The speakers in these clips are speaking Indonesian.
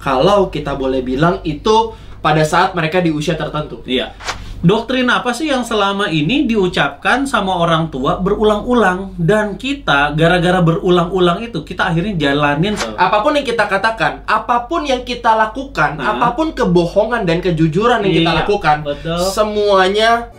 Kalau kita boleh bilang itu pada saat mereka di usia tertentu. Iya. Doktrin apa sih yang selama ini diucapkan sama orang tua berulang-ulang, dan kita gara-gara berulang-ulang itu kita akhirnya jalanin apapun yang kita katakan, apapun yang kita lakukan, apapun kebohongan dan kejujuran yang kita lakukan, semuanya .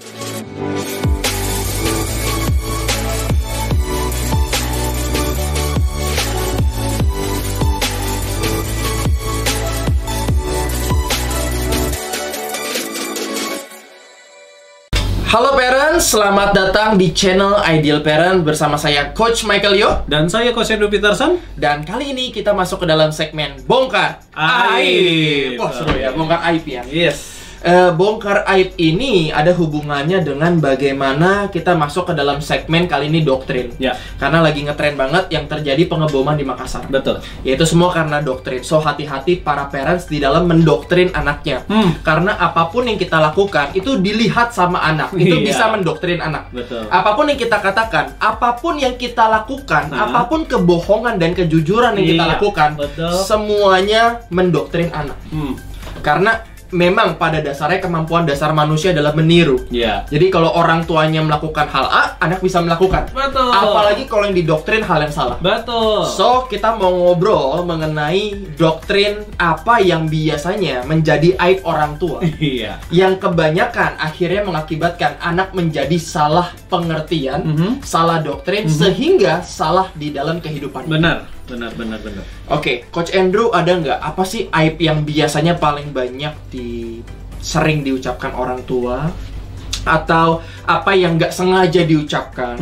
Halo parents, selamat datang di channel Ideal Parent bersama saya Coach Michael Yo dan saya Coach Andrew Peterson. Dan kali ini kita masuk ke dalam segmen Bongkar Aib. Wah, seru ya, Bongkar Aib ya. Yes. Bongkar Aib ini ada hubungannya dengan bagaimana kita masuk ke dalam segmen kali ini doktrin. Ya. Karena lagi ngetren banget yang terjadi pengeboman di Makassar. Betul. Yaitu semua karena doktrin. So hati-hati para parents di dalam mendoktrin anaknya. Karena apapun yang kita lakukan itu dilihat sama anak. Itu bisa mendoktrin anak. Betul. Apapun yang kita katakan, apapun yang kita lakukan, apapun kebohongan dan kejujuran yang kita lakukan, semuanya mendoktrin anak. Karena memang pada dasarnya kemampuan dasar manusia adalah meniru. Jadi kalau orang tuanya melakukan hal A, anak bisa melakukan. Betul. Apalagi kalau yang didoktrin hal yang salah. Betul. So, kita mau ngobrol mengenai doktrin apa yang biasanya menjadi aib orang tua. Yang kebanyakan akhirnya mengakibatkan anak menjadi salah pengertian, salah doktrin, sehingga salah di dalam kehidupan. Benar. Benar. Oke, Coach Andrew, ada nggak apa sih aib yang biasanya paling banyak sering diucapkan orang tua, atau apa yang nggak sengaja diucapkan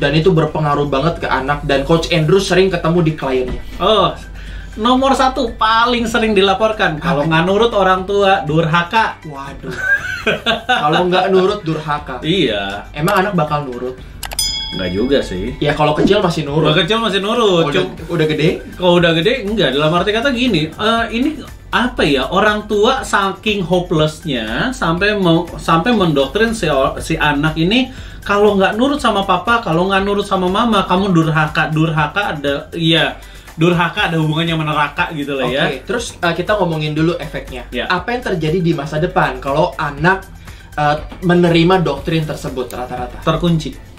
dan itu berpengaruh banget ke anak, dan Coach Andrew sering ketemu di kliennya? Oh, nomor satu paling sering dilaporkan kalau nggak nurut orang tua, durhaka. Waduh. Kalau nggak nurut, durhaka. Iya. Emang anak bakal nurut? Enggak juga sih. Ya kalau kecil masih nurut. Udah gede? Kalau udah gede enggak. Dalam arti kata gini, ini apa ya, orang tua saking hopelessnya sampai mendoktrin si anak ini, kalau nggak nurut sama papa, kalau nggak nurut sama mama, kamu durhaka. Durhaka ada hubungannya meneraka gitu lah. Terus kita ngomongin dulu efeknya. Apa yang terjadi di masa depan kalau anak menerima doktrin tersebut? Rata-rata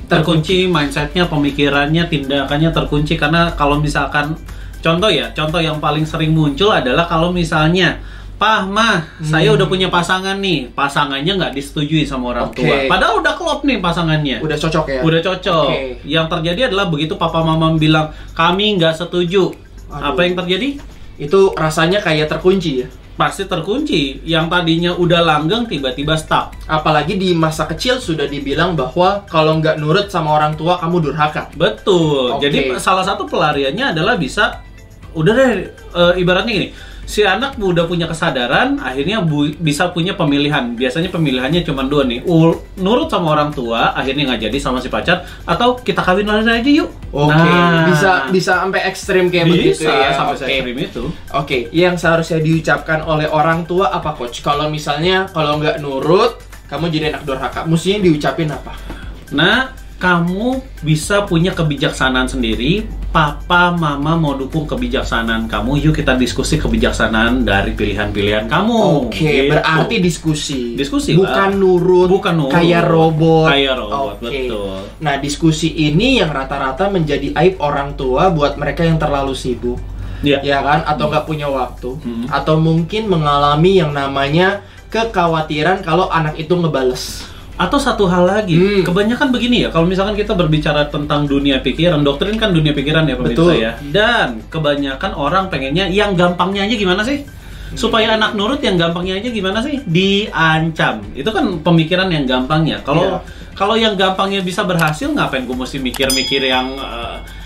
terkunci mindsetnya, pemikirannya, tindakannya terkunci. Karena kalau misalkan contoh yang paling sering muncul adalah kalau misalnya, "Pah, Mah, saya udah punya pasangan nih." Pasangannya nggak disetujui sama orang tua, padahal udah klop nih pasangannya, udah cocok ya, udah cocok. Yang terjadi adalah begitu papa mama bilang kami nggak setuju, apa yang terjadi? Itu rasanya kayak terkunci ya. Pasti terkunci, yang tadinya udah langgeng tiba-tiba stuck. Apalagi di masa kecil sudah dibilang bahwa kalau nggak nurut sama orang tua kamu durhaka. Betul. Jadi salah satu pelariannya adalah bisa, udah deh, ibaratnya gini, si anak udah punya kesadaran, akhirnya bisa punya pemilihan. Biasanya pemilihannya cuma dua nih, nurut sama orang tua, akhirnya nggak jadi sama si pacar, atau kita kawin lagi aja yuk. Bisa sampai ekstrim kayak begitu ya. Sampai ekstrim itu. Yang seharusnya diucapkan oleh orang tua apa, Coach? Kalau misalnya kalau nggak nurut, kamu jadi anak durhaka, mestinya diucapin apa? Nah, kamu bisa punya kebijaksanaan sendiri. Papa, mama mau dukung kebijaksanaan kamu. Yuk kita diskusi kebijaksanaan dari pilihan-pilihan kamu. Gitu. Berarti diskusi. Diskusi, bukan nurut. Bukan nurut. Kayak robot. Kayak robot, betul. Nah, diskusi ini yang rata-rata menjadi aib orang tua buat mereka yang terlalu sibuk. Ya kan? Atau nggak punya waktu. Atau mungkin mengalami yang namanya kekhawatiran kalau anak itu ngebales. Atau satu hal lagi, kebanyakan begini ya, kalau misalkan kita berbicara tentang dunia pikiran, doktrin kan dunia pikiran ya pemirsa ya. Dan kebanyakan orang pengennya yang gampangnya aja gimana sih? Supaya anak nurut yang gampangnya aja gimana sih? Diancam. Itu kan pemikiran yang gampangnya. Kalau yang gampangnya bisa berhasil, ngapain gue mesti mikir-mikir yang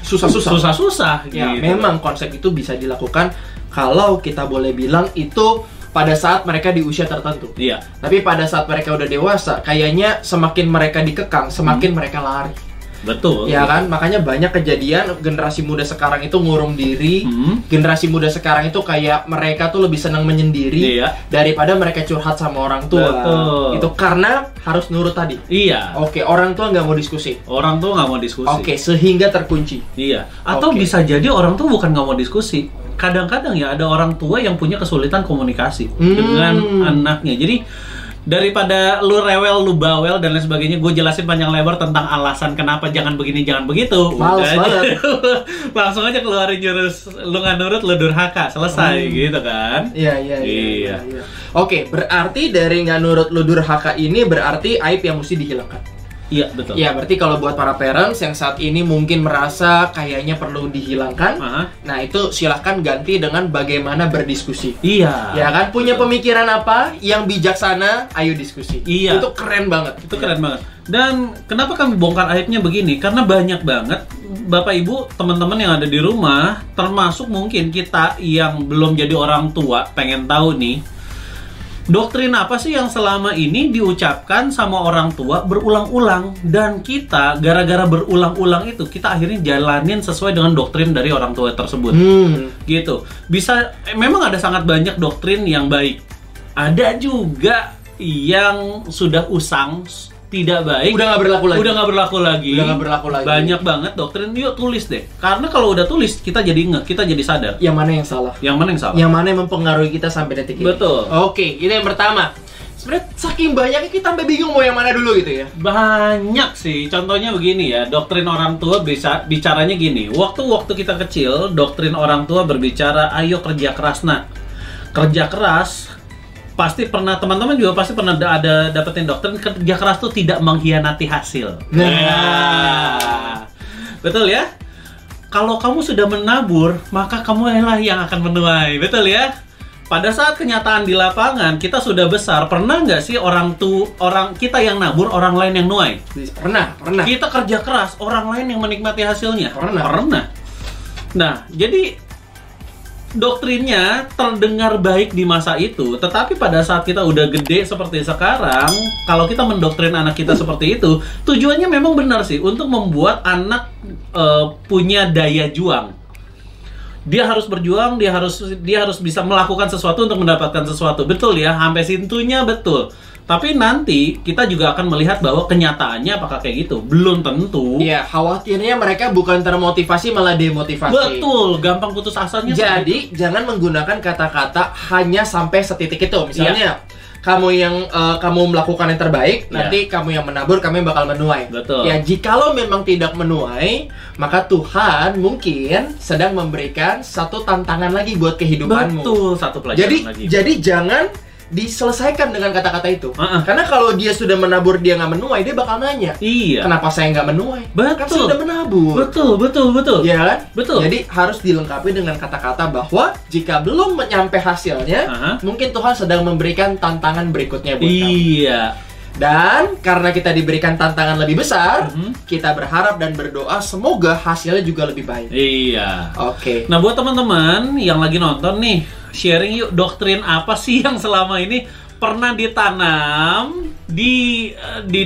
susah-susah gitu. Memang konsep itu bisa dilakukan kalau kita boleh bilang itu pada saat mereka di usia tertentu. Tapi pada saat mereka udah dewasa, kayaknya semakin mereka dikekang, semakin mereka lari. Betul. Ya kan? Makanya banyak kejadian generasi muda sekarang itu ngurung diri. Generasi muda sekarang itu kayak mereka tuh lebih senang menyendiri daripada mereka curhat sama orang tua. Itu karena harus nurut tadi. Orang tua nggak mau diskusi. Orang tua nggak mau diskusi. Sehingga terkunci. Atau bisa jadi orang tua bukan nggak mau diskusi. kadang-kadang ya ada orang tua yang punya kesulitan komunikasi dengan anaknya. Jadi daripada lu rewel, lu bawel dan lain sebagainya, gue jelasin panjang lebar tentang alasan kenapa jangan begini, jangan begitu. Langsung aja keluarin jurus lu nggak nurut, lu durhaka, selesai gitu kan? Iya. Oke, berarti dari nggak nurut lu durhaka ini berarti aib yang mesti dihilangkan. Iya, betul. Iya, berarti kalau buat para parents yang saat ini mungkin merasa kayaknya perlu dihilangkan, nah itu silahkan ganti dengan bagaimana berdiskusi. Iya. Ya kan? Punya pemikiran apa yang bijaksana, ayo diskusi. Iya. Itu keren banget. Itu keren banget. Dan kenapa kami bongkar aibnya begini? Karena banyak banget Bapak Ibu, teman-teman yang ada di rumah, termasuk mungkin kita yang belum jadi orang tua, pengen tahu nih, doktrin apa sih yang selama ini diucapkan sama orang tua berulang-ulang, dan kita gara-gara berulang-ulang itu kita akhirnya jalanin sesuai dengan doktrin dari orang tua tersebut. Gitu. Bisa memang ada sangat banyak doktrin yang baik. Ada juga yang sudah usang, tidak baik. Udah nggak berlaku lagi. Banyak banget doktrin. Yuk tulis deh. Karena kalau udah tulis kita jadi ingat, kita jadi sadar. Yang mana yang salah? Yang mana yang mempengaruhi kita sampai detik ini? Betul. Oke, itu yang pertama. Sebenarnya saking banyaknya kita sampai bingung mau yang mana dulu gitu ya. Banyak sih. Contohnya begini ya, doktrin orang tua bisa bicaranya gini. Waktu kita kecil, doktrin orang tua berbicara, ayo kerja keras nak. Kerja keras. Pasti pernah, teman-teman juga pasti pernah ada dapetin doktrin kerja keras tuh tidak mengkhianati hasil. Nah, betul ya? Kalau kamu sudah menabur, maka kamu lah yang akan menuai. Betul ya? Pada saat kenyataan di lapangan, kita sudah besar, pernah nggak sih orang kita yang nabur, orang lain yang nuai? Pernah. Kita kerja keras, orang lain yang menikmati hasilnya? Pernah. Nah, jadi doktrinnya terdengar baik di masa itu, tetapi pada saat kita udah gede seperti sekarang, kalau kita mendoktrin anak kita seperti itu, tujuannya memang benar sih, untuk membuat anak punya daya juang. Dia harus berjuang, dia harus bisa melakukan sesuatu untuk mendapatkan sesuatu. Betul ya, sampai situnya betul. Tapi nanti kita juga akan melihat bahwa kenyataannya apakah kayak gitu? Belum tentu. Iya, khawatirnya mereka bukan termotivasi malah demotivasi. Betul, gampang putus asanya. Jadi jangan menggunakan kata-kata hanya sampai setitik itu. Misalnya, kamu melakukan yang terbaik, nanti kamu yang menabur, kamu yang bakal menuai. Betul. Ya, jikalau memang tidak menuai, maka Tuhan mungkin sedang memberikan satu tantangan lagi buat kehidupanmu. Betul, satu pelajaran lagi. Jadi jangan diselesaikan dengan kata-kata itu. Karena kalau dia sudah menabur, dia nggak menuai, dia bakal nanya, iya, kenapa saya nggak menuai? Betul. Karena sudah menabur. Betul. Iya kan? Betul. Jadi harus dilengkapi dengan kata-kata bahwa jika belum nyampe hasilnya, mungkin Tuhan sedang memberikan tantangan berikutnya buat kamu. Iya. Dan karena kita diberikan tantangan lebih besar, kita berharap dan berdoa semoga hasilnya juga lebih baik. Iya. Oke. Nah, buat teman-teman yang lagi nonton nih, sharing yuk, doktrin apa sih yang selama ini pernah ditanam di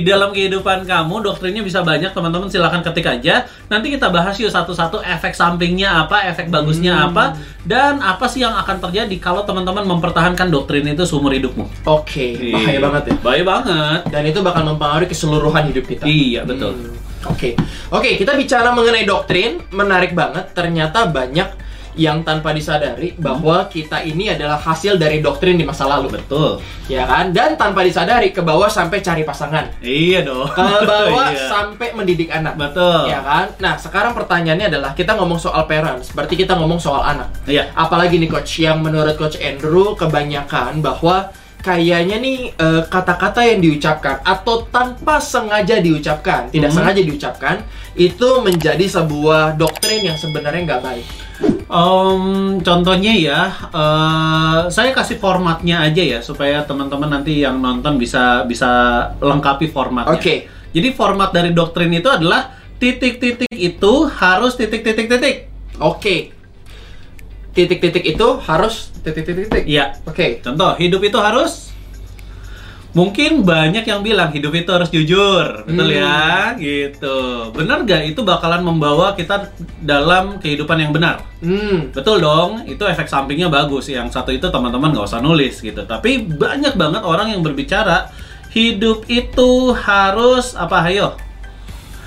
dalam kehidupan kamu? Doktrinnya bisa banyak, teman-teman silahkan ketik aja. Nanti kita bahas yuk satu-satu, efek sampingnya apa, efek bagusnya apa, dan apa sih yang akan terjadi kalau teman-teman mempertahankan doktrin itu seumur hidupmu. Oke, bahaya banget ya? Bahaya banget. Dan itu bakal mempengaruhi keseluruhan hidup kita. Iya, betul. Oke, kita bicara mengenai doktrin, menarik banget. Ternyata banyak yang tanpa disadari bahwa kita ini adalah hasil dari doktrin di masa lalu. Betul. Ya kan? Dan tanpa disadari ke bawah sampai cari pasangan. Iya dong. Ke bawah sampai mendidik anak. Betul. Ya kan? Nah, sekarang pertanyaannya adalah kita ngomong soal parents, berarti kita ngomong soal anak. Iya. Apalagi nih Coach, yang menurut Coach Andrew kebanyakan bahwa kayaknya nih kata-kata yang diucapkan atau tanpa sengaja diucapkan, tidak sengaja diucapkan, itu menjadi sebuah doktrin yang sebenarnya nggak baik. Contohnya ya, saya kasih formatnya aja ya supaya teman-teman nanti yang nonton bisa lengkapi formatnya. Oke. Jadi format dari doktrin itu adalah titik-titik itu harus titik-titik-titik. Oke. Titik-titik itu harus titik-titik-titik. Iya. Oke. Contoh, hidup itu harus. Mungkin banyak yang bilang hidup itu harus jujur, betul ya? Gitu. Bener gak itu bakalan membawa kita dalam kehidupan yang benar? Betul dong, itu efek sampingnya bagus. Yang satu itu teman-teman gak usah nulis gitu. Tapi banyak banget orang yang berbicara hidup itu harus apa, hayo?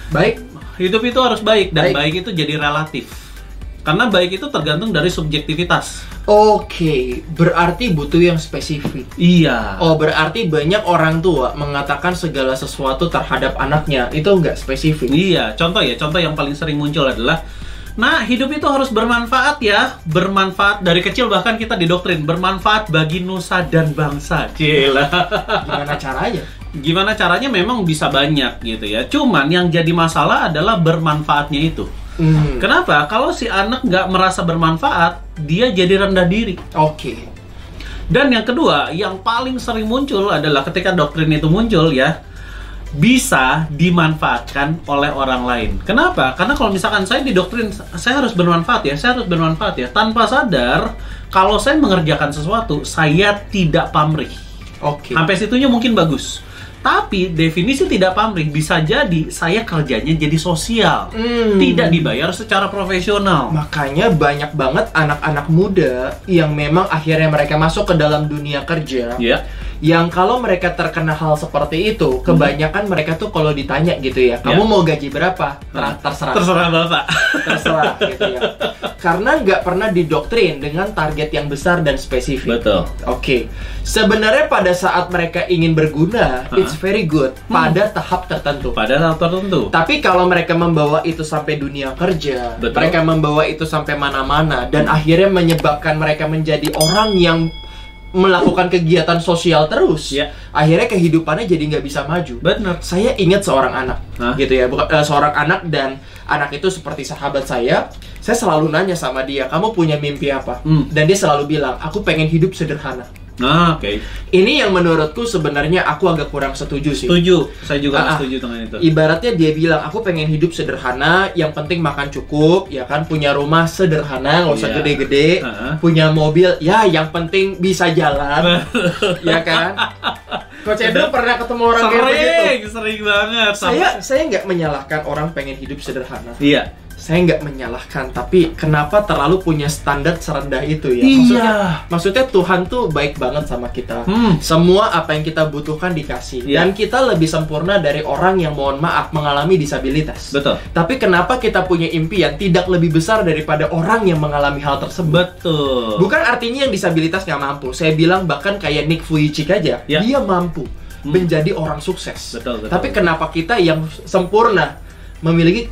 Baik. Hidup itu harus baik, dan baik itu jadi relatif. Karena baik itu tergantung dari subjektivitas. Oke, berarti butuh yang spesifik. Iya. Oh, berarti banyak orang tua mengatakan segala sesuatu terhadap anaknya itu nggak spesifik. Iya, contoh yang paling sering muncul adalah, nah, hidup itu harus bermanfaat ya. Bermanfaat, dari kecil bahkan kita didoktrin bermanfaat bagi nusa dan bangsa. Gila. Gimana caranya? Gimana caranya memang bisa banyak gitu ya. Cuman yang jadi masalah adalah bermanfaatnya itu. Hmm. Kenapa? Kalau si anak nggak merasa bermanfaat, dia jadi rendah diri. Oke. Dan yang kedua, yang paling sering muncul adalah ketika doktrin itu muncul ya, bisa dimanfaatkan oleh orang lain. Kenapa? Karena kalau misalkan saya didoktrin, saya harus bermanfaat ya, saya harus bermanfaat ya. Tanpa sadar, kalau saya mengerjakan sesuatu, saya tidak pamrih. Oke. Sampai situnya mungkin bagus. Tapi definisi tidak pamrih bisa jadi saya kerjanya jadi sosial, tidak dibayar secara profesional. Makanya banyak banget anak-anak muda yang memang akhirnya mereka masuk ke dalam dunia kerja, yang kalau mereka terkena hal seperti itu, kebanyakan mereka tuh kalau ditanya gitu ya, kamu mau gaji berapa? Terserah bapak. Terserah gitu ya. Karena nggak pernah didoktrin dengan target yang besar dan spesifik. Betul. Oke. Okay. Sebenarnya pada saat mereka ingin berguna, it's very good pada tahap tertentu. Pada tahap tertentu. Tapi kalau mereka membawa itu sampai dunia kerja, betul, mereka membawa itu sampai mana-mana, dan akhirnya menyebabkan mereka menjadi orang yang melakukan kegiatan sosial terus, akhirnya kehidupannya jadi nggak bisa maju. Benar. Saya ingat seorang anak, gitu ya, seorang anak, dan anak itu seperti sahabat saya selalu nanya sama dia, kamu punya mimpi apa? Dan dia selalu bilang, aku pengen hidup sederhana. Nah, oke. Ini yang menurutku sebenarnya aku agak kurang setuju sih. Setuju, saya juga nggak setuju dengan itu. Ibaratnya dia bilang, aku pengen hidup sederhana, yang penting makan cukup, ya kan, punya rumah sederhana, nggak usah gede-gede, punya mobil, ya yang penting bisa jalan, ya kan. Coach Andrew pernah ketemu orang kayak begitu? Sering banget. Saya nggak menyalahkan orang pengen hidup sederhana. Iya. Saya nggak menyalahkan, tapi kenapa terlalu punya standar serendah itu ya? Maksudnya Tuhan tuh baik banget sama kita. Semua apa yang kita butuhkan dikasih, dan kita lebih sempurna dari orang yang, mohon maaf, mengalami disabilitas. Betul. Tapi kenapa kita punya impian tidak lebih besar daripada orang yang mengalami hal tersebut? Betul. Bukan artinya yang disabilitas nggak mampu. Saya bilang bahkan kayak Nick Vujicic aja, dia mampu menjadi orang sukses. Betul, betul. Tapi kenapa kita yang sempurna memiliki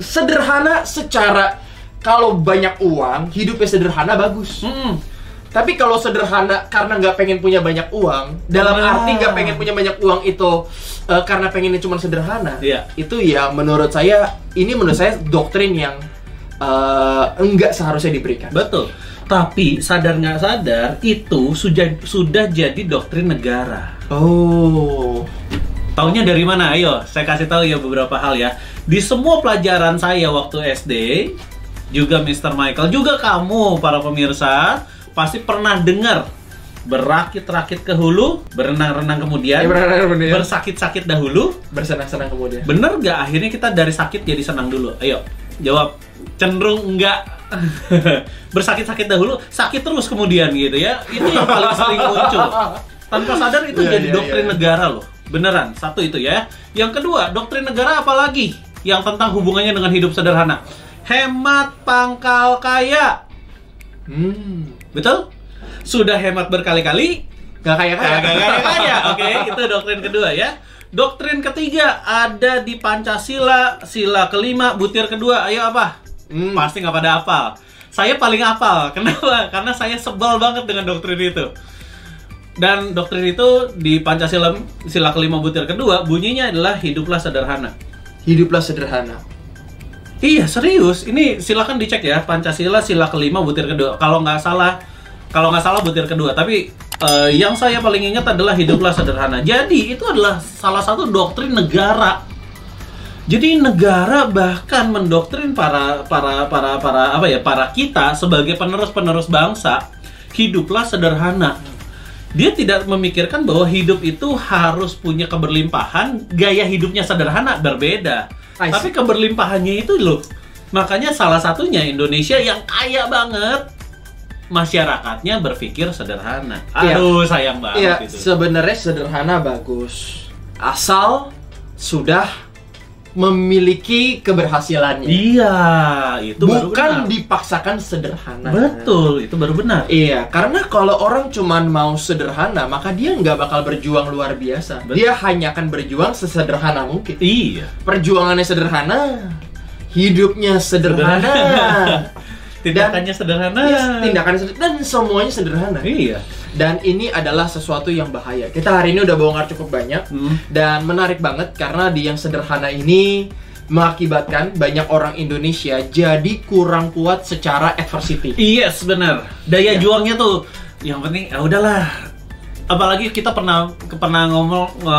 sederhana secara, kalau banyak uang hidupnya sederhana bagus, tapi kalau sederhana karena nggak pengen punya banyak uang, dalam arti nggak pengen punya banyak uang itu karena pengennya cuma sederhana, itu ya menurut saya, ini menurut saya doktrin yang nggak seharusnya diberikan. Betul. Tapi sadar nggak sadar itu sudah jadi doktrin negara. Oh. Taunya dari mana? Ayo, saya kasih tahu ya beberapa hal ya. Di semua pelajaran saya waktu SD, juga Mr. Michael, juga kamu para pemirsa pasti pernah dengar berakit-rakit ke hulu, berenang-renang kemudian, bersakit-sakit dahulu, bersenang-senang kemudian. Bener gak? Akhirnya kita dari sakit jadi senang dulu. Ayo, jawab. Cenderung enggak. Bersakit-sakit dahulu, sakit terus kemudian gitu ya. Itu yang paling sering muncul. Tanpa sadar itu jadi doktrin negara loh. Beneran, satu itu ya. Yang kedua, doktrin negara apalagi yang tentang hubungannya dengan hidup sederhana? Hemat pangkal kaya. Betul? Sudah hemat berkali-kali, gak kaya-kaya. Oke, itu doktrin kedua ya. Doktrin ketiga ada di Pancasila, sila kelima, butir kedua. Ayo apa? Pasti gak pada hafal. Saya paling hafal. Kenapa? Karena saya sebel banget dengan doktrin itu. Dan doktrin itu di Pancasila sila kelima butir kedua bunyinya adalah hiduplah sederhana. Hiduplah sederhana. Iya serius, ini silakan dicek ya, Pancasila sila kelima butir kedua. Kalau nggak salah butir kedua. Tapi yang saya paling ingat adalah hiduplah sederhana. Jadi itu adalah salah satu doktrin negara. Jadi negara bahkan mendoktrin para kita sebagai penerus bangsa, hiduplah sederhana. Dia tidak memikirkan bahwa hidup itu harus punya keberlimpahan, gaya hidupnya sederhana berbeda. Tapi keberlimpahannya itu loh. Makanya salah satunya Indonesia yang kaya banget, masyarakatnya berpikir sederhana. Aduh, sayang banget itu. Sebenarnya sederhana bagus. Asal sudah memiliki keberhasilannya. Iya, itu baru benar. Bukan dipaksakan sederhana. Betul, itu baru benar. Iya, karena kalau orang cuman mau sederhana, maka dia nggak bakal berjuang luar biasa. Betul. Dia hanya akan berjuang sesederhana mungkin. Iya. Perjuangannya sederhana, hidupnya sederhana. Tindakannya sederhana. Yes, tindakannya sederhana dan semuanya sederhana. Iya. Dan ini adalah sesuatu yang bahaya. Kita hari ini udah bongkar cukup banyak dan menarik banget karena di yang sederhana ini mengakibatkan banyak orang Indonesia jadi kurang kuat secara adversity. Yes, benar. Daya juangnya tuh yang penting ya udahlah. Apalagi kita pernah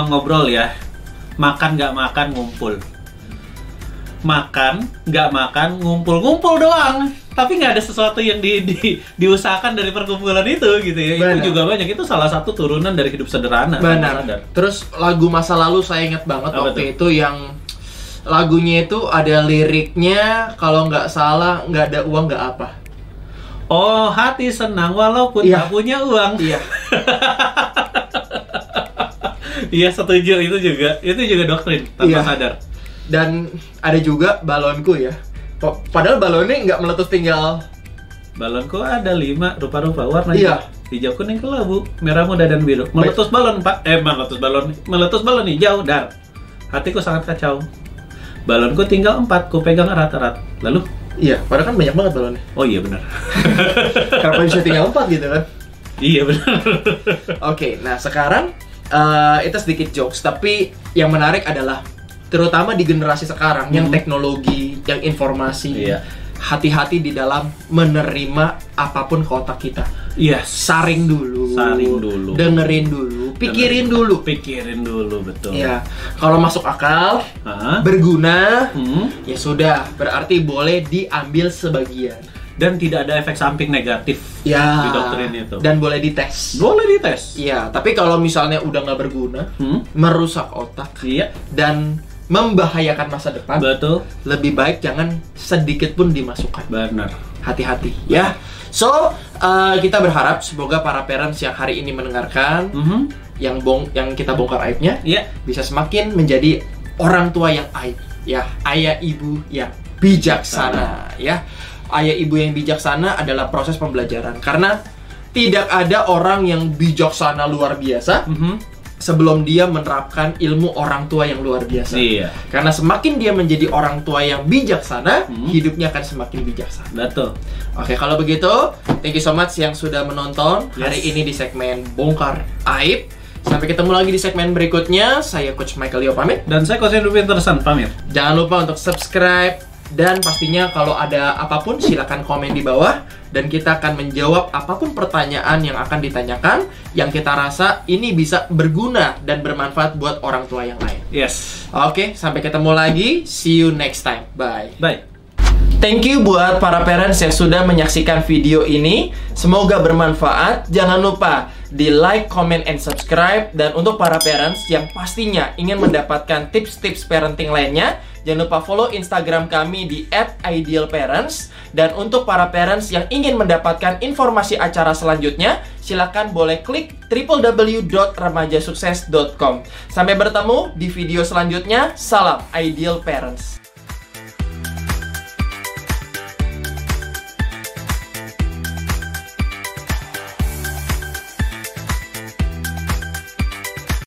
ngobrol ya. Makan nggak makan ngumpul. Makan nggak makan ngumpul-ngumpul doang. Tapi nggak ada sesuatu yang diusahakan dari perkumpulan itu gitu ya. Benar. Itu juga banyak, itu salah satu turunan dari hidup sederhana. Benar. Terus lagu masa lalu saya ingat banget waktu itu yang lagunya itu ada liriknya kalau nggak salah nggak ada uang nggak apa. Oh, hati senang walaupun nggak punya uang. Iya. Iya setuju, itu juga doktrin tanpa sadar. Dan ada juga balonku ya. Padahal balonnya nggak meletus, tinggal balonku ada 5 rupa-rupa warna. Iya. Hijau, kuning, kelabu, merah muda dan biru. Meletus balon pak, meletus balon hijau dar. Hatiku sangat kacau. Balonku tinggal 4, ku pegang erat-erat. Lalu? Iya. Padahal kan banyak banget balonnya. Oh iya benar. Kenapa bisa tinggal 4 gitu kan? Iya benar. Oke, nah sekarang itu sedikit jokes, tapi yang menarik adalah terutama di generasi sekarang yang teknologi, yang informasi, hati-hati di dalam menerima apapun ke otak kita. Yes. Saring dulu, dengerin dulu, pikirin dulu, betul. Ya, kalau masuk akal, berguna, ya sudah, berarti boleh diambil sebagian. Dan tidak ada efek samping negatif di doktrin itu. Dan boleh dites. Iya, tapi kalau misalnya udah nggak berguna, merusak otak, dan membahayakan masa depan. Betul. Lebih baik jangan sedikit pun dimasukkan. Benar. Hati-hati ya. So, kita berharap semoga para parents yang hari ini mendengarkan, yang kita bongkar aibnya, bisa semakin menjadi orang tua yang aib, ya, ayah ibu yang bijaksana, ya. Ayah ibu yang bijaksana adalah proses pembelajaran. Karena tidak ada orang yang bijaksana luar biasa sebelum dia menerapkan ilmu orang tua yang luar biasa. Iya. Karena semakin dia menjadi orang tua yang bijaksana, hidupnya akan semakin bijaksana. Betul. Oke, kalau begitu, thank you so much yang sudah menonton hari ini di segmen Bongkar Aib. Sampai ketemu lagi di segmen berikutnya. Saya Coach Michael Yo pamit. Dan saya Coach Andrew Peterson pamit. Jangan lupa untuk subscribe. Dan pastinya kalau ada apapun silakan komen di bawah. Dan kita akan menjawab apapun pertanyaan yang akan ditanyakan, yang kita rasa ini bisa berguna dan bermanfaat buat orang tua yang lain. Yes. Oke, sampai ketemu lagi. See you next time. Bye. Bye. Thank you buat para parents yang sudah menyaksikan video ini. Semoga bermanfaat. Jangan lupa di like, comment, and subscribe. Dan untuk para parents yang pastinya ingin mendapatkan tips-tips parenting lainnya, jangan lupa follow Instagram kami di @idealparents. Dan untuk para parents yang ingin mendapatkan informasi acara selanjutnya, silakan boleh klik www.remajasukses.com. Sampai bertemu di video selanjutnya. Salam Ideal Parents.